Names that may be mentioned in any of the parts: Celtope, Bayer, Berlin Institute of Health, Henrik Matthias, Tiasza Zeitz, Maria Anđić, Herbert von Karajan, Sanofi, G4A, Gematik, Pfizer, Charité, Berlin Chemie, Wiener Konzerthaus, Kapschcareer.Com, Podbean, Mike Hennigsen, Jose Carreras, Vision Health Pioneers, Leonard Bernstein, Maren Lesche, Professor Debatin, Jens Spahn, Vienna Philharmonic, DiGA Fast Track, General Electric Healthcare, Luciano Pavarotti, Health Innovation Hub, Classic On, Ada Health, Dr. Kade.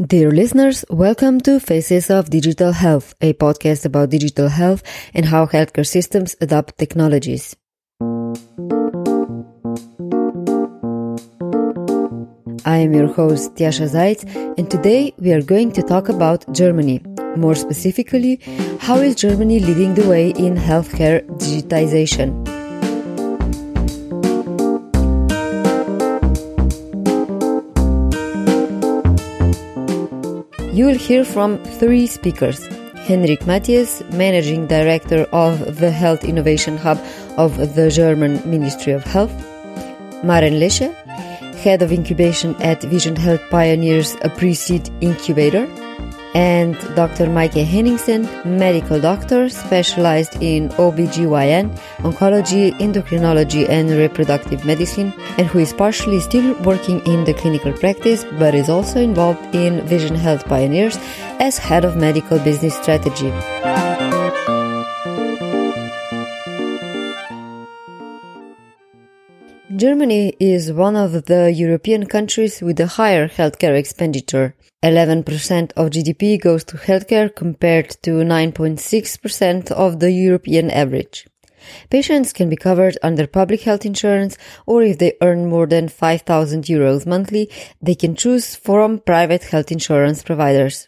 Dear listeners, welcome to Faces of Digital Health, a podcast about digital health and how healthcare systems adopt technologies. I am your host, Tiasza Zeitz, and today we are going to talk about Germany. More specifically, how is Germany leading the way in healthcare digitization? You will hear from three speakers: Henrik Matthias, Managing Director of the Health Innovation Hub of the German Ministry of Health; Maren Lesche, Head of Incubation at Vision Health Pioneers, a pre-seed incubator; and Dr. Mike Hennigsen, medical doctor specialized in OBGYN, oncology, endocrinology and reproductive medicine, and who is partially still working in the clinical practice but is also involved in Vision Health Pioneers as head of medical business strategy. Germany is one of the European countries with the higher healthcare expenditure. 11% of GDP goes to healthcare compared to 9.6% of the European average. Patients can be covered under public health insurance, or if they earn more than 5,000 euros monthly, they can choose from private health insurance providers.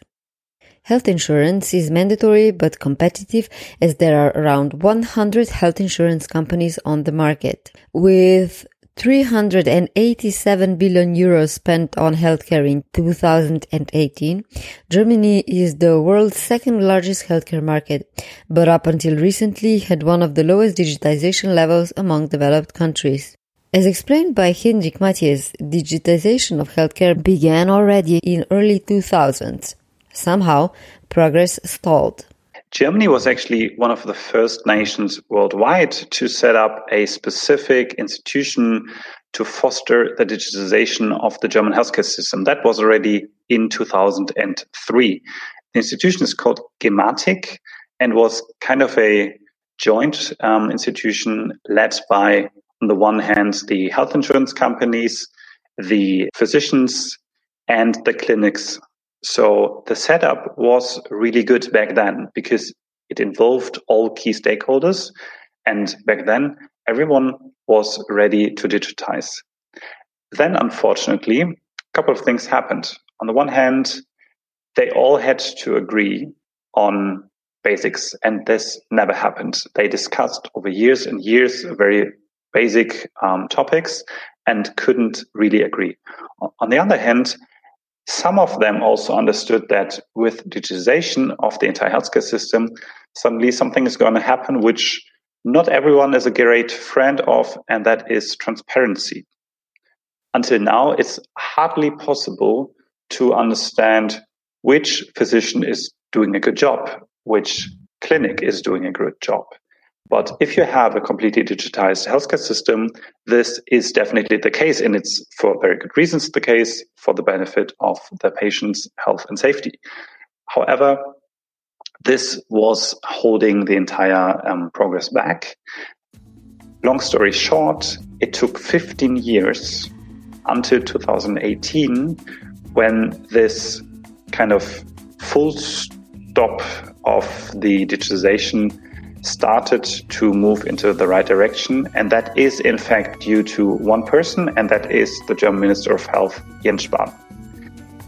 Health insurance is mandatory but competitive, as there are around 100 health insurance companies on the market. With 387 billion euros spent on healthcare in 2018, Germany is the world's second largest healthcare market, but up until recently had one of the lowest digitization levels among developed countries. As explained by Henrik Matthias, digitization of healthcare began already in early 2000s. Somehow, progress stalled. Germany was actually one of the first nations worldwide to set up a specific institution to foster the digitization of the German healthcare system. That was already in 2003. The institution is called Gematik and was kind of a joint institution led by, on the one hand, the health insurance companies, the physicians, and the clinics. So the setup was really good back then because it involved all key stakeholders. And back then, everyone was ready to digitize. Then, unfortunately, a couple of things happened. On the one hand, they all had to agree on basics, and this never happened. They discussed over years and years very basic topics and couldn't really agree. On the other hand, some of them also understood that with digitization of the entire healthcare system, suddenly something is going to happen which not everyone is a great friend of, and that is transparency. Until now, it's hardly possible to understand which physician is doing a good job, which clinic is doing a good job. But if you have a completely digitized healthcare system, this is definitely the case, and it's for very good reasons the case for the benefit of the patient's health and safety. However, this was holding the entire progress back. Long story short, it took 15 years until 2018 when this kind of full stop of the digitization started to move into the right direction. And that is, in fact, due to one person, and that is the German Minister of Health, Jens Spahn.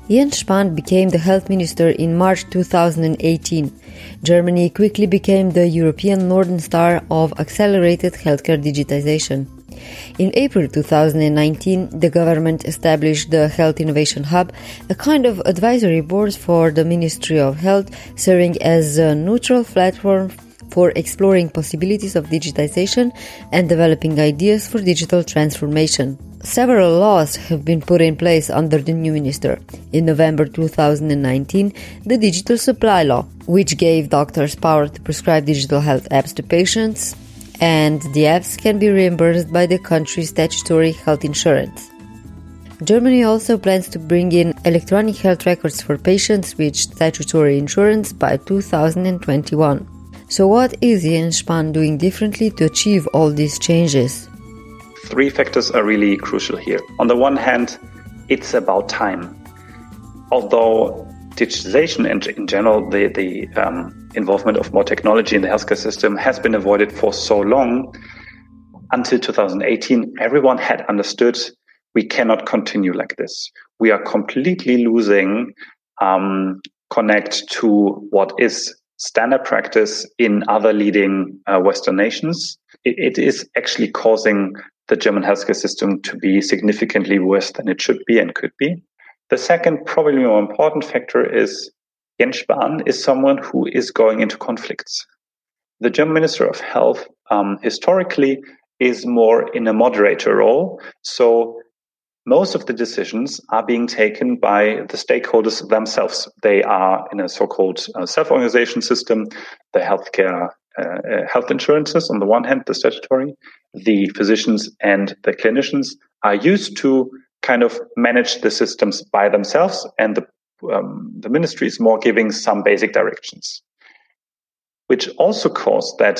Jens Spahn became the health minister in March 2018. Germany quickly became the European Northern Star of accelerated healthcare digitization. In April 2019, the government established the Health Innovation Hub, a kind of advisory board for the Ministry of Health, serving as a neutral platform for exploring possibilities of digitization and developing ideas for digital transformation. Several laws have been put in place under the new minister. In November 2019, the Digital Supply Law, which gave doctors power to prescribe digital health apps to patients, and the apps can be reimbursed by the country's statutory health insurance. Germany also plans to bring in electronic health records for patients with statutory insurance by 2021. So what is Jens Spahn doing differently to achieve all these changes? Three factors are really crucial here. On the one hand, it's about time. although digitization and in general the involvement of more technology in the healthcare system has been avoided for so long, until 2018, everyone had understood we cannot continue like this. We are completely losing connect to what is standard practice in other leading Western nations. It is actually causing the German healthcare system to be significantly worse than it should be and could be. The second, probably more important factor is Jens Spahn is someone who is going into conflicts. The German Minister of Health historically is more in a moderator role. So most of the decisions are being taken by the stakeholders themselves. They are in a so-called self-organization system, the healthcare, health insurances on the one hand, the statutory, the physicians and the clinicians are used to kind of manage the systems by themselves, and the ministry is more giving some basic directions, which also caused that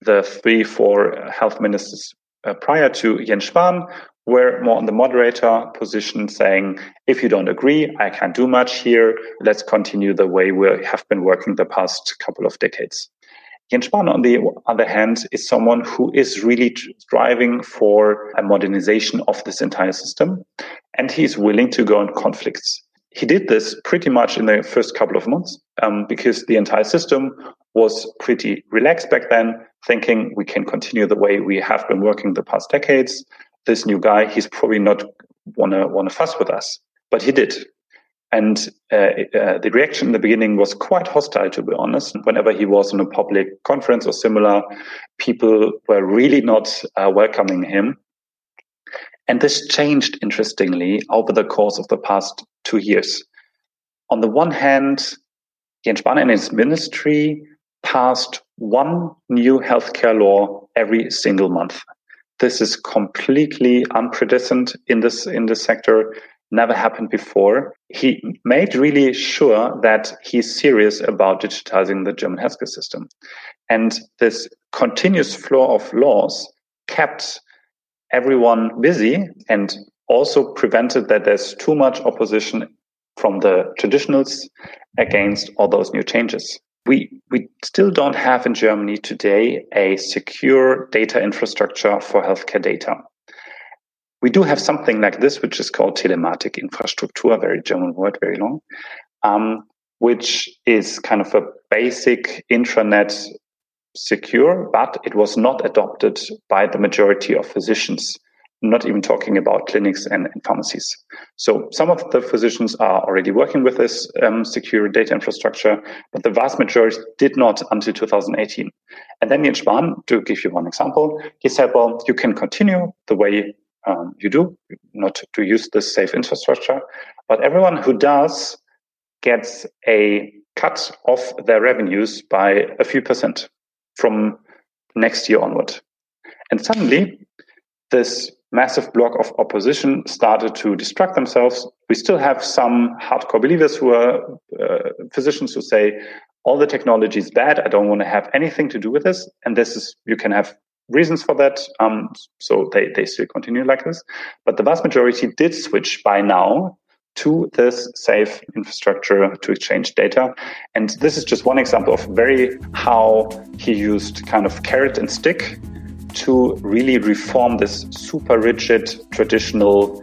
the 3-4 health ministers prior to Jens Spahn were more on the moderator position, saying, if you don't agree, I can't do much here. Let's continue the way we have been working the past couple of decades. Jens Spahn, on the other hand, is someone who is really striving for a modernization of this entire system, and he's willing to go in conflicts. He did this pretty much in the first couple of months because the entire system was pretty relaxed back then, thinking we can continue the way we have been working the past decades. This new guy, he's probably not wanna fuss with us, but he did. And the reaction in the beginning was quite hostile, to be honest. Whenever he was in a public conference or similar, people were really not welcoming him. And this changed, interestingly, over the course of the past 2 years. On the one hand, Jens Spahn and his ministry passed one new healthcare law every single month. This is completely unprecedented in this sector. Never happened before. He made really sure that he's serious about digitizing the German healthcare system. And this continuous flow of laws kept everyone busy and also prevented that there's too much opposition from the traditionals against all those new changes. We still don't have in Germany today a secure data infrastructure for healthcare data. We do have something like this, which is called telematic infrastructure, very German word, very long, which is kind of a basic intranet secure, but it was not adopted by the majority of physicians, not even talking about clinics and pharmacies. So some of the physicians are already working with this secure data infrastructure, but the vast majority did not until 2018. And then Jens Spahn, to give you one example, he said, well, you can continue the way you do, not to use this safe infrastructure, but everyone who does gets a cut off their revenues by a few percent from next year onward. And suddenly, this massive block of opposition started to distract themselves. We still have some hardcore believers who are physicians who say, all the technology is bad. I don't want to have anything to do with this. And this is, you can have reasons for that. So they still continue like this. But the vast majority did switch by now to this safe infrastructure to exchange data. And this is just one example of how he used kind of carrot and stick to really reform this super rigid, traditional,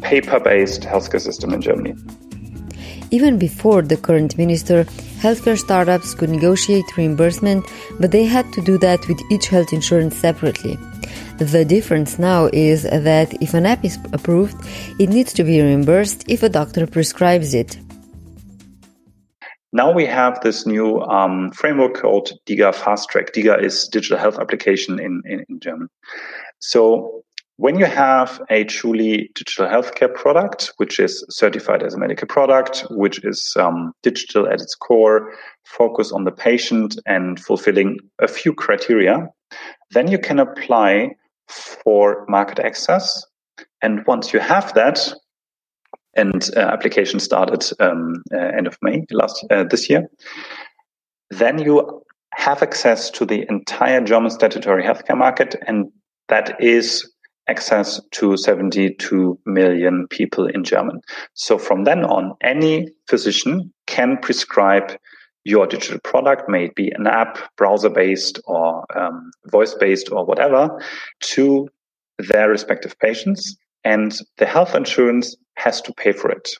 paper-based healthcare system in Germany. Even before the current minister, healthcare startups could negotiate reimbursement, but they had to do that with each health insurance separately. The difference now is that if an app is approved, it needs to be reimbursed if a doctor prescribes it. Now we have this new framework called DiGA Fast Track. DiGA is digital health application in German. So when you have a truly digital healthcare product, which is certified as a medical product, which is digital at its core, focus on the patient and fulfilling a few criteria, then you can apply for market access. And once you have that, and application started end of May this year, then you have access to the entire German statutory healthcare market, and that is access to 72 million people in Germany. So from then on, any physician can prescribe your digital product, maybe an app, browser-based or voice-based or whatever, to their respective patients, and the health insurance has to pay for it.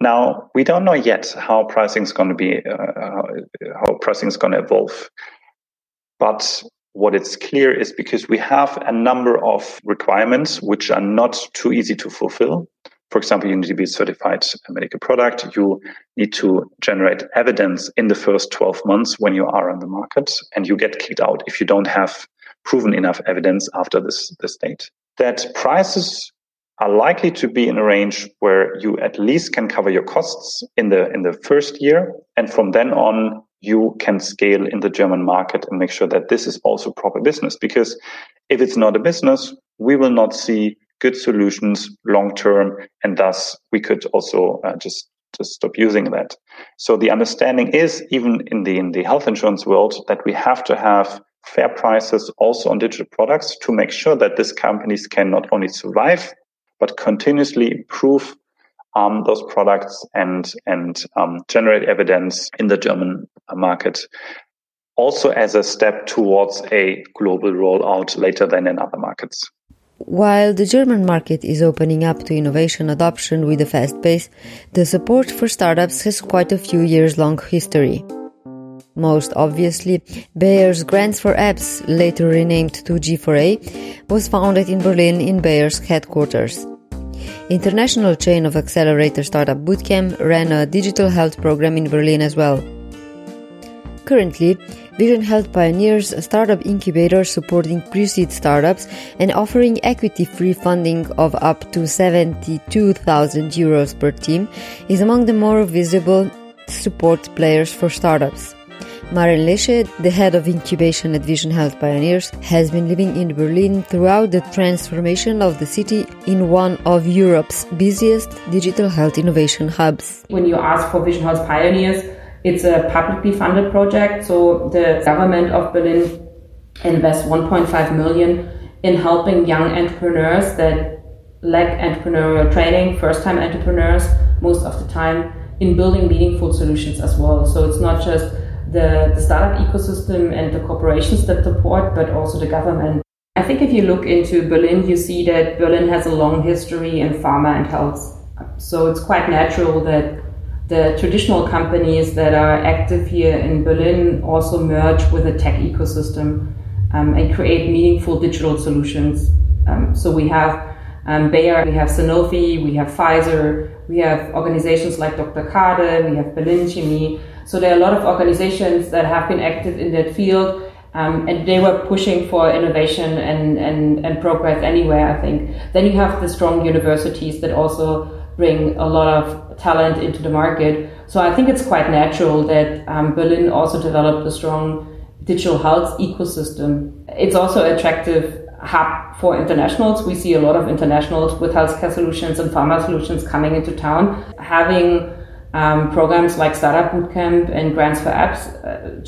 Now, we don't know yet how pricing is going to be, how pricing is going to evolve. But what it's clear is because we have a number of requirements which are not too easy to fulfill. For example, you need to be a certified medical product. You need to generate evidence in the first 12 months when you are on the market, and you get kicked out if you don't have proven enough evidence after this date. That prices are likely to be in a range where you at least can cover your costs in the first year, and from then on you can scale in the German market and make sure that this is also proper business. Because if it's not a business, we will not see good solutions long term, and thus we could also just stop using that. So the understanding is, even in the health insurance world, that we have to have fair prices also on digital products to make sure that these companies can not only survive but continuously improve those products and generate evidence in the German market, also as a step towards a global rollout later than in other markets. While the German market is opening up to innovation adoption with a fast pace, the support for startups has quite a few years long history. Most obviously, Bayer's Grants for Apps, later renamed to G4A, was founded in Berlin in Bayer's headquarters. International chain of accelerator startup Bootcamp ran a digital health program in Berlin as well. Currently, Vision Health Pioneers, a startup incubator supporting pre-seed startups and offering equity-free funding of up to €72,000 per team, is among the more visible support players for startups. Maren Lesche, the head of incubation at Vision Health Pioneers, has been living in Berlin throughout the transformation of the city in one of Europe's busiest digital health innovation hubs. When you ask for Vision Health Pioneers, it's a publicly funded project, so the government of Berlin invests 1.5 million in helping young entrepreneurs that lack entrepreneurial training, first-time entrepreneurs most of the time, in building meaningful solutions as well. So it's not just the startup ecosystem and the corporations that support, but also the government. I think if you look into Berlin, you see that Berlin has a long history in pharma and health. So it's quite natural that the traditional companies that are active here in Berlin also merge with the tech ecosystem and create meaningful digital solutions. So we have Bayer, we have Sanofi, we have Pfizer, we have organizations like Dr. Kade, we have Berlin Chemie. So there are a lot of organizations that have been active in that field, and they were pushing for innovation and progress anywhere, I think. Then you have the strong universities that also bring a lot of talent into the market. So I think it's quite natural that Berlin also developed a strong digital health ecosystem. It's also an attractive hub for internationals. We see a lot of internationals with healthcare solutions and pharma solutions coming into town. Having programs like Startup Bootcamp and Grants for Apps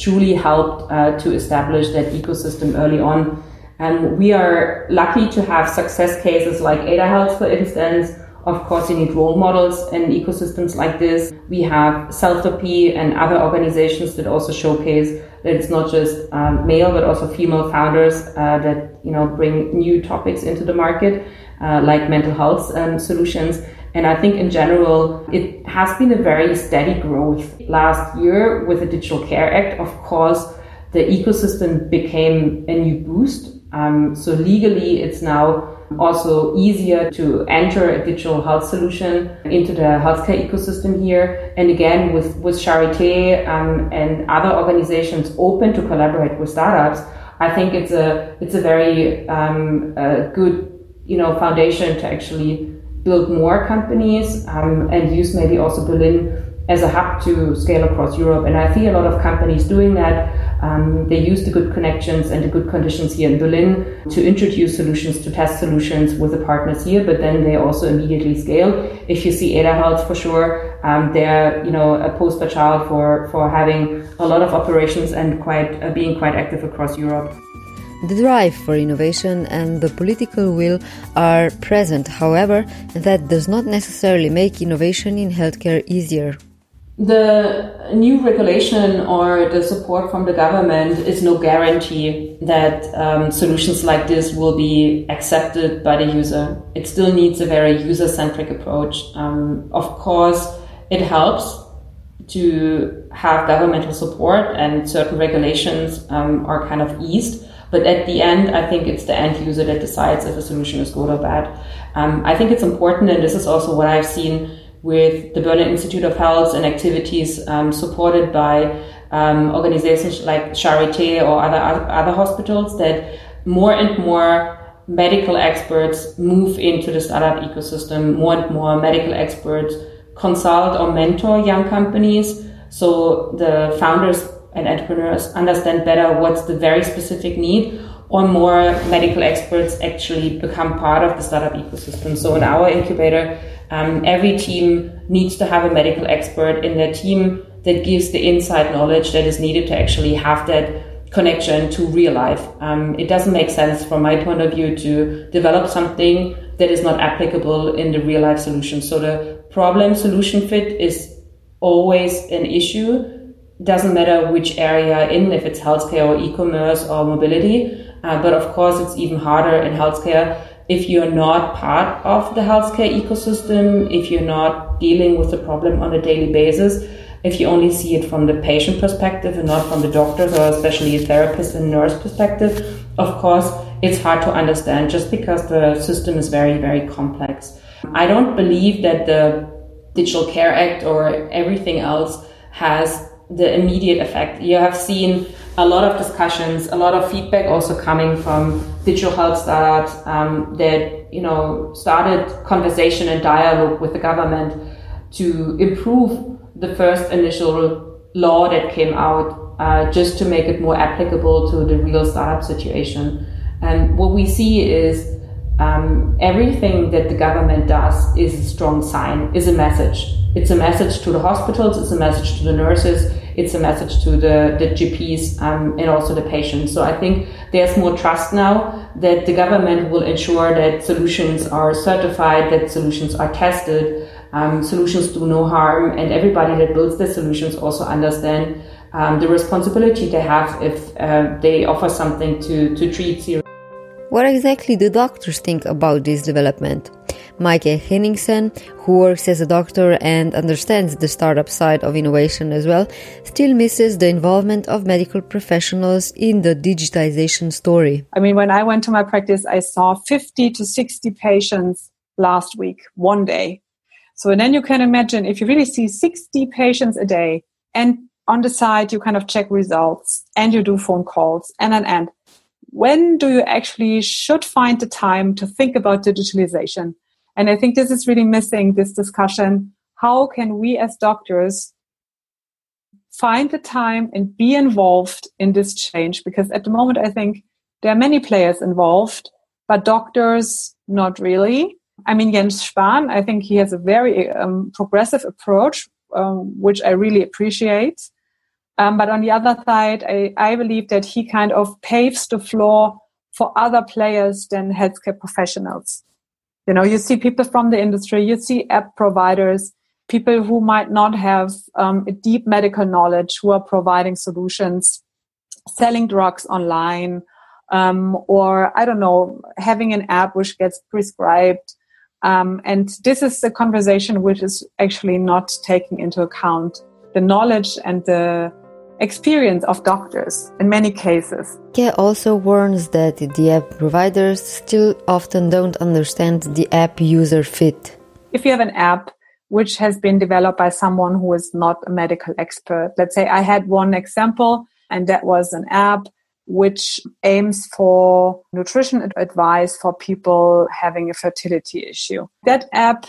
truly helped to establish that ecosystem early on. And we are lucky to have success cases like Ada Health, for instance. Of course, you need role models in ecosystems like this. We have Celtope and other organizations that also showcase that it's not just male, but also female founders that bring new topics into the market, like mental health solutions. And I think in general, it has been a very steady growth. Last year, with the Digital Care Act, of course, the ecosystem became a new boost. So legally, it's now also easier to enter a digital health solution into the healthcare ecosystem here. And again, with Charité and other organizations open to collaborate with startups, I think it's a very good foundation to actually build more companies and use maybe also Berlin as a hub to scale across Europe. And I see a lot of companies doing that. They use the good connections and the good conditions here in Berlin to introduce solutions, to test solutions with the partners here, but then they also immediately scale. If you see Ada Health, for sure, they're a poster child for having a lot of operations and being quite active across Europe. The drive for innovation and the political will are present, however, that does not necessarily make innovation in healthcare easier. The new regulation or the support from the government is no guarantee that solutions like this will be accepted by the user. It still needs a very user-centric approach. Of course, it helps to have governmental support and certain regulations are kind of eased. But at the end, I think it's the end user that decides if a solution is good or bad. I think it's important, and this is also what I've seen with the Berlin Institute of Health and activities supported by organizations like Charité or other hospitals, that more and more medical experts move into the startup ecosystem. More and more medical experts consult or mentor young companies, so the founders and entrepreneurs understand better what's the very specific need, or more medical experts actually become part of the startup ecosystem. So in our incubator, every team needs to have a medical expert in their team that gives the inside knowledge that is needed to actually have that connection to real life. It doesn't make sense from my point of view to develop something that is not applicable in the real life solution. So the problem solution fit is always an issue. Doesn't matter which area in, if it's healthcare or e-commerce or mobility. But of course, it's even harder in healthcare if you're not part of the healthcare ecosystem, if you're not dealing with the problem on a daily basis, if you only see it from the patient perspective and not from the doctor's or especially therapist and nurse perspective. Of course, it's hard to understand just because the system is very, very complex. I don't believe that the Digital Care Act or everything else has the immediate effect. You have seen a lot of discussions, a lot of feedback also coming from digital health startups that started conversation and dialogue with the government to improve the first initial law that came out just to make it more applicable to the real startup situation. And what we see is everything that the government does is a strong sign, is a message. It's a message to the hospitals, it's a message to the nurses, it's a message to the GPs and also the patients. So I think there's more trust now that the government will ensure that solutions are certified, that solutions are tested, solutions do no harm, and everybody that builds their solutions also understand the responsibility they have if they offer something to treat serious. What exactly do doctors think about this development? Mike Hennigsen, who works as a doctor and understands the startup side of innovation as well, still misses the involvement of medical professionals in the digitization story. I mean, when I went to my practice, I saw 50 to 60 patients last week, one day. So then you can imagine if you really see 60 patients a day and on the side, you kind of check results and you do phone calls and. When do you actually should find the time to think about digitalization? And I think this is really missing, this discussion. How can we as doctors find the time and be involved in this change? Because at the moment, I think there are many players involved, but doctors, not really. I mean, Jens Spahn, I think he has a very progressive approach, which I really appreciate. But on the other side, I believe that he kind of paves the floor for other players than healthcare professionals. You know, you see people from the industry, you see app providers, people who might not have a deep medical knowledge who are providing solutions, selling drugs online, or I don't know, having an app which gets prescribed. And this is the conversation which is actually not taking into account the knowledge and the experience of doctors in many cases. Care also warns that the app providers still often don't understand the app user fit. If you have an app which has been developed by someone who is not a medical expert, let's say I had one example, and that was an app which aims for nutrition advice for people having a fertility issue. That app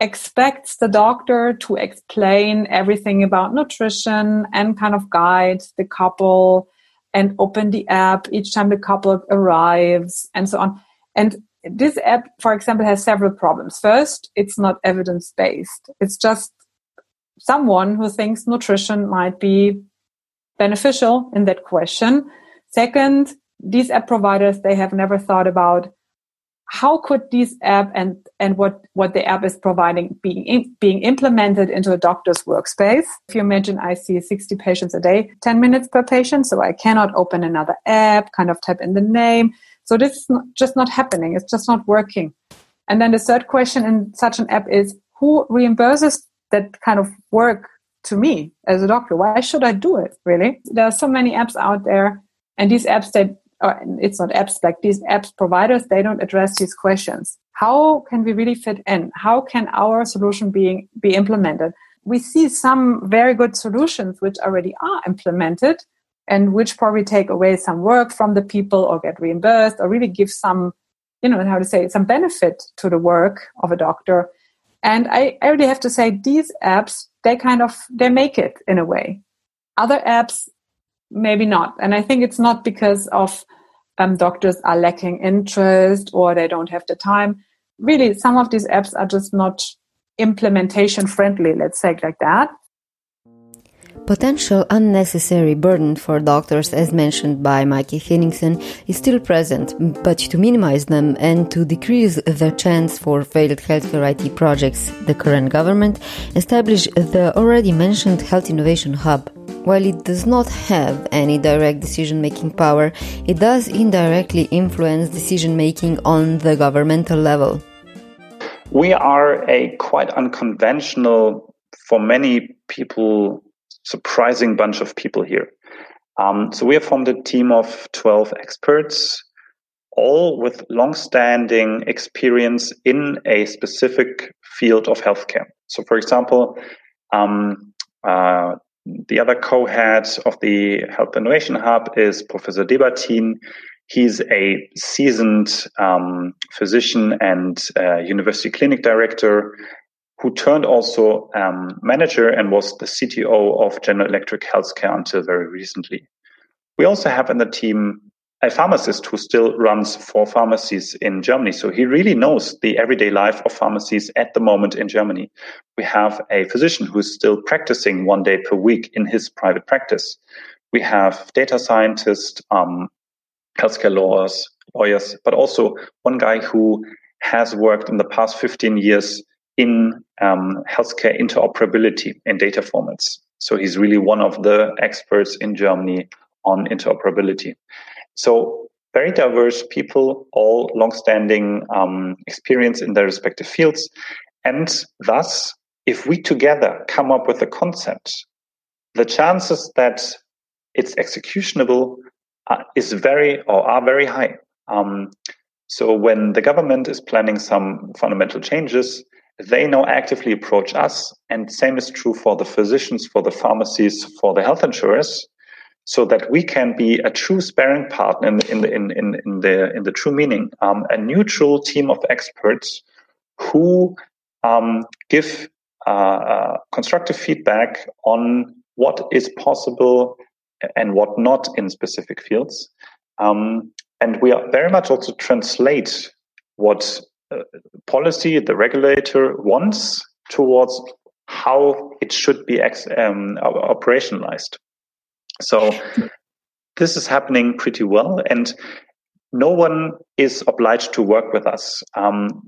expects the doctor to explain everything about nutrition and kind of guide the couple and open the app each time the couple arrives and so on. And this app, for example, has several problems. First, it's not evidence-based. It's just someone who thinks nutrition might be beneficial in that question. Second, these app providers, they have never thought about how could these app and what the app is providing being implemented into a doctor's workspace. If you imagine I see 60 patients a day, 10 minutes per patient, so I cannot open another app, kind of type in the name. So this is just not happening. It's just not working. And then the third question in such an app is, who reimburses that kind of work to me as a doctor? Why should I do it, really? There are so many apps out there, and these apps, these apps providers, they don't address these questions. How can we really fit in? How can our solution be implemented? We see some very good solutions which already are implemented and which probably take away some work from the people or get reimbursed or really give some, some benefit to the work of a doctor. And I really have to say, these apps, they make it in a way. Other apps, maybe not. And I think it's not because of doctors are lacking interest or they don't have the time. Really, some of these apps are just not implementation friendly, let's say it like that. Potential unnecessary burden for doctors, as mentioned by Mike Hennigsen, is still present, but to minimize them and to decrease the chance for failed healthcare IT projects, the current government established the already mentioned Health Innovation Hub. While it does not have any direct decision-making power, it does indirectly influence decision-making on the governmental level. We are a quite unconventional, for many people, surprising bunch of people here. So we have formed a team of 12 experts, all with long-standing experience in a specific field of healthcare. So, for example, the other co-head of the Health Innovation Hub is Professor Debatin. He's a seasoned physician and university clinic director, who turned also manager and was the CTO of General Electric Healthcare until very recently. We also have in the team a pharmacist who still runs 4 pharmacies in Germany. So he really knows the everyday life of pharmacies at the moment in Germany. We have a physician who's still practicing 1 day per week in his private practice. We have data scientists, healthcare lawyers, but also one guy who has worked in the past 15 years in healthcare interoperability in data formats. So he's really one of the experts in Germany on interoperability. So very diverse people, all longstanding experience in their respective fields. And thus, if we together come up with a concept, the chances that it's executionable are very high. So when the government is planning some fundamental changes, they now actively approach us, and same is true for the physicians, for the pharmacies, for the health insurers, so that we can be a true sparring partner in the true meaning, a neutral team of experts who give constructive feedback on what is possible and what not in specific fields, and we are very much also translate what policy, the regulator wants towards how it should be operationalized. So this is happening pretty well, and no one is obliged to work with us.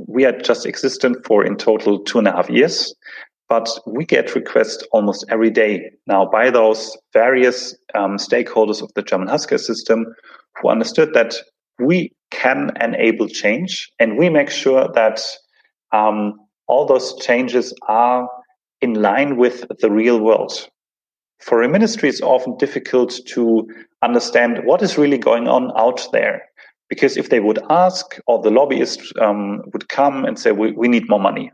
We are just existent for in total 2.5 years, but we get requests almost every day now by those various stakeholders of the German healthcare system who understood that we can enable change, and we make sure that all those changes are in line with the real world. For a ministry, it's often difficult to understand what is really going on out there, because if they would ask, or the lobbyists would come and say, we need more money.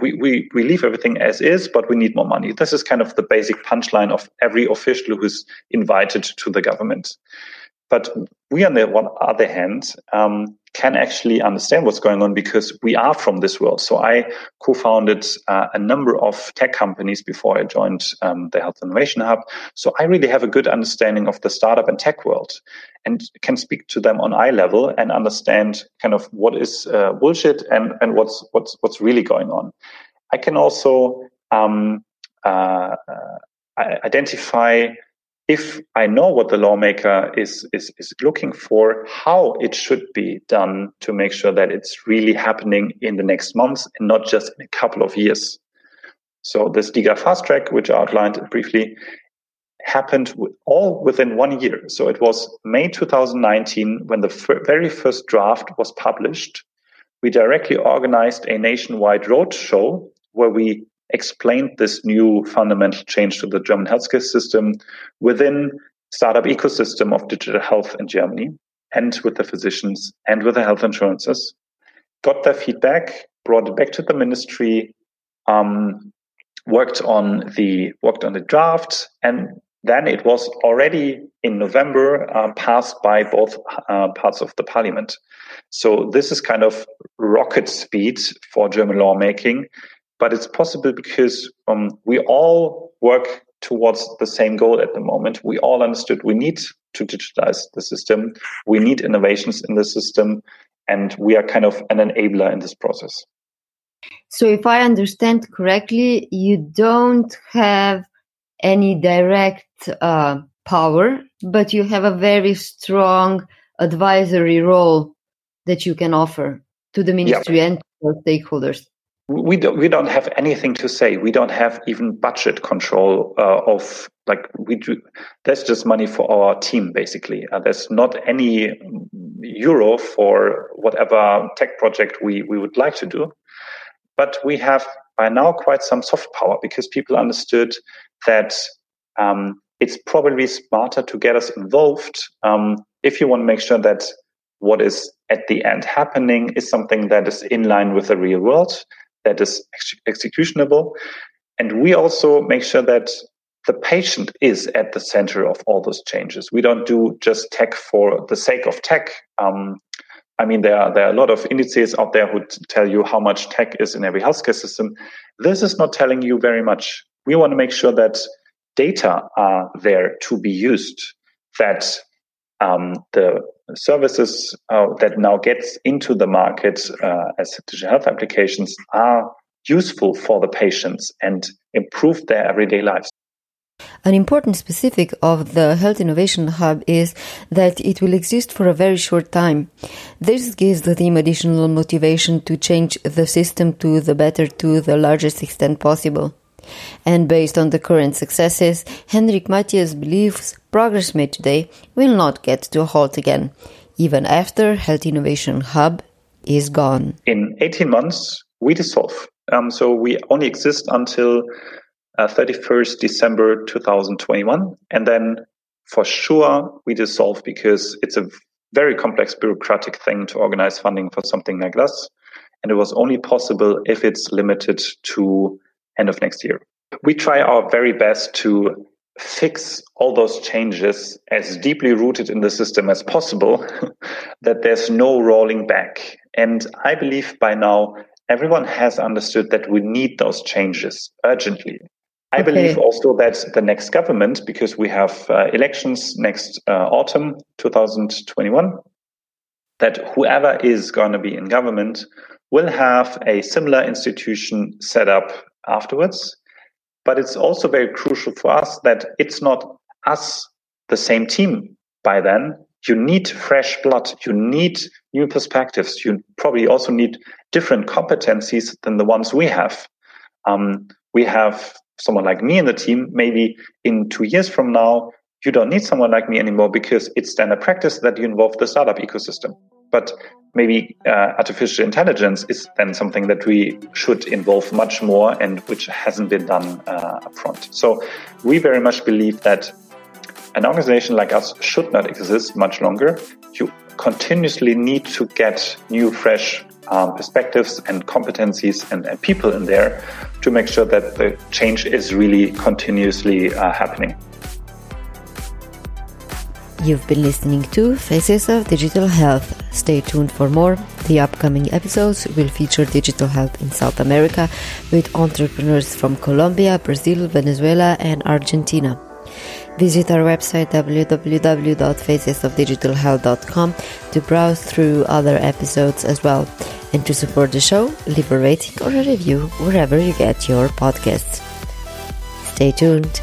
We leave everything as is, but we need more money. This is kind of the basic punchline of every official who is invited to the government. But we, on the other hand, can actually understand what's going on because we are from this world. So I co-founded a number of tech companies before I joined the Health Innovation Hub. So I really have a good understanding of the startup and tech world and can speak to them on eye level and understand kind of what is bullshit and what's really going on. I can also identify if I know what the lawmaker is looking for, how it should be done to make sure that it's really happening in the next months and not just in a couple of years. So this DiGA Fast Track, which I outlined briefly, happened all within 1 year. So it was May 2019 when the very first draft was published. We directly organized a nationwide roadshow where we explained this new fundamental change to the German healthcare system within startup ecosystem of digital health in Germany and with the physicians and with the health insurances. Got their feedback, brought it back to the ministry, worked on the draft, and then it was already in November passed by both parts of the parliament. So this is kind of rocket speed for German lawmaking. But it's possible because we all work towards the same goal at the moment. We all understood we need to digitize the system. We need innovations in the system. And we are kind of an enabler in this process. So if I understand correctly, you don't have any direct power, but you have a very strong advisory role that you can offer to the ministry and to stakeholders. We don't have anything to say. We don't have even budget control that's just money for our team, basically. There's not any euro for whatever tech project we would like to do. But we have by now quite some soft power because people understood that it's probably smarter to get us involved if you want to make sure that what is at the end happening is something that is in line with the real world, that is executionable. And we also make sure that the patient is at the center of all those changes. We don't do just tech for the sake of tech. There are a lot of indices out there who tell you how much tech is in every healthcare system. This is not telling you very much. We want to make sure that data are there to be used, that the services that now gets into the market as digital health applications are useful for the patients and improve their everyday lives. An important specific of the Health Innovation Hub is that it will exist for a very short time. This gives the team additional motivation to change the system to the better to the largest extent possible. And based on the current successes, Henrik Matthias believes progress made today will not get to a halt again, even after Health Innovation Hub is gone. In 18 months, we dissolve. So we only exist until 31st December 2021. And then for sure, we dissolve because it's a very complex bureaucratic thing to organize funding for something like this. And it was only possible if it's limited to end of next year. We try our very best to fix all those changes as deeply rooted in the system as possible, that there's no rolling back. And I believe by now, everyone has understood that we need those changes urgently. I believe also that the next government, because we have elections next autumn, 2021, that whoever is going to be in government will have a similar institution set up afterwards. But it's also very crucial for us that it's not us, the same team by then. You need fresh blood. You need new perspectives. You probably also need different competencies than the ones we have. We have someone like me in the team. Maybe in 2 years from now, you don't need someone like me anymore because it's standard practice that you involve the startup ecosystem. But maybe artificial intelligence is then something that we should involve much more and which hasn't been done up front. So we very much believe that an organization like us should not exist much longer. You continuously need to get new, fresh perspectives and competencies and people in there to make sure that the change is really continuously happening. You've been listening to Faces of Digital Health. Stay tuned for more. The upcoming episodes will feature digital health in South America with entrepreneurs from Colombia, Brazil, Venezuela, and Argentina. Visit our website www.facesofdigitalhealth.com to browse through other episodes as well. And to support the show, leave a rating or a review wherever you get your podcasts. Stay tuned.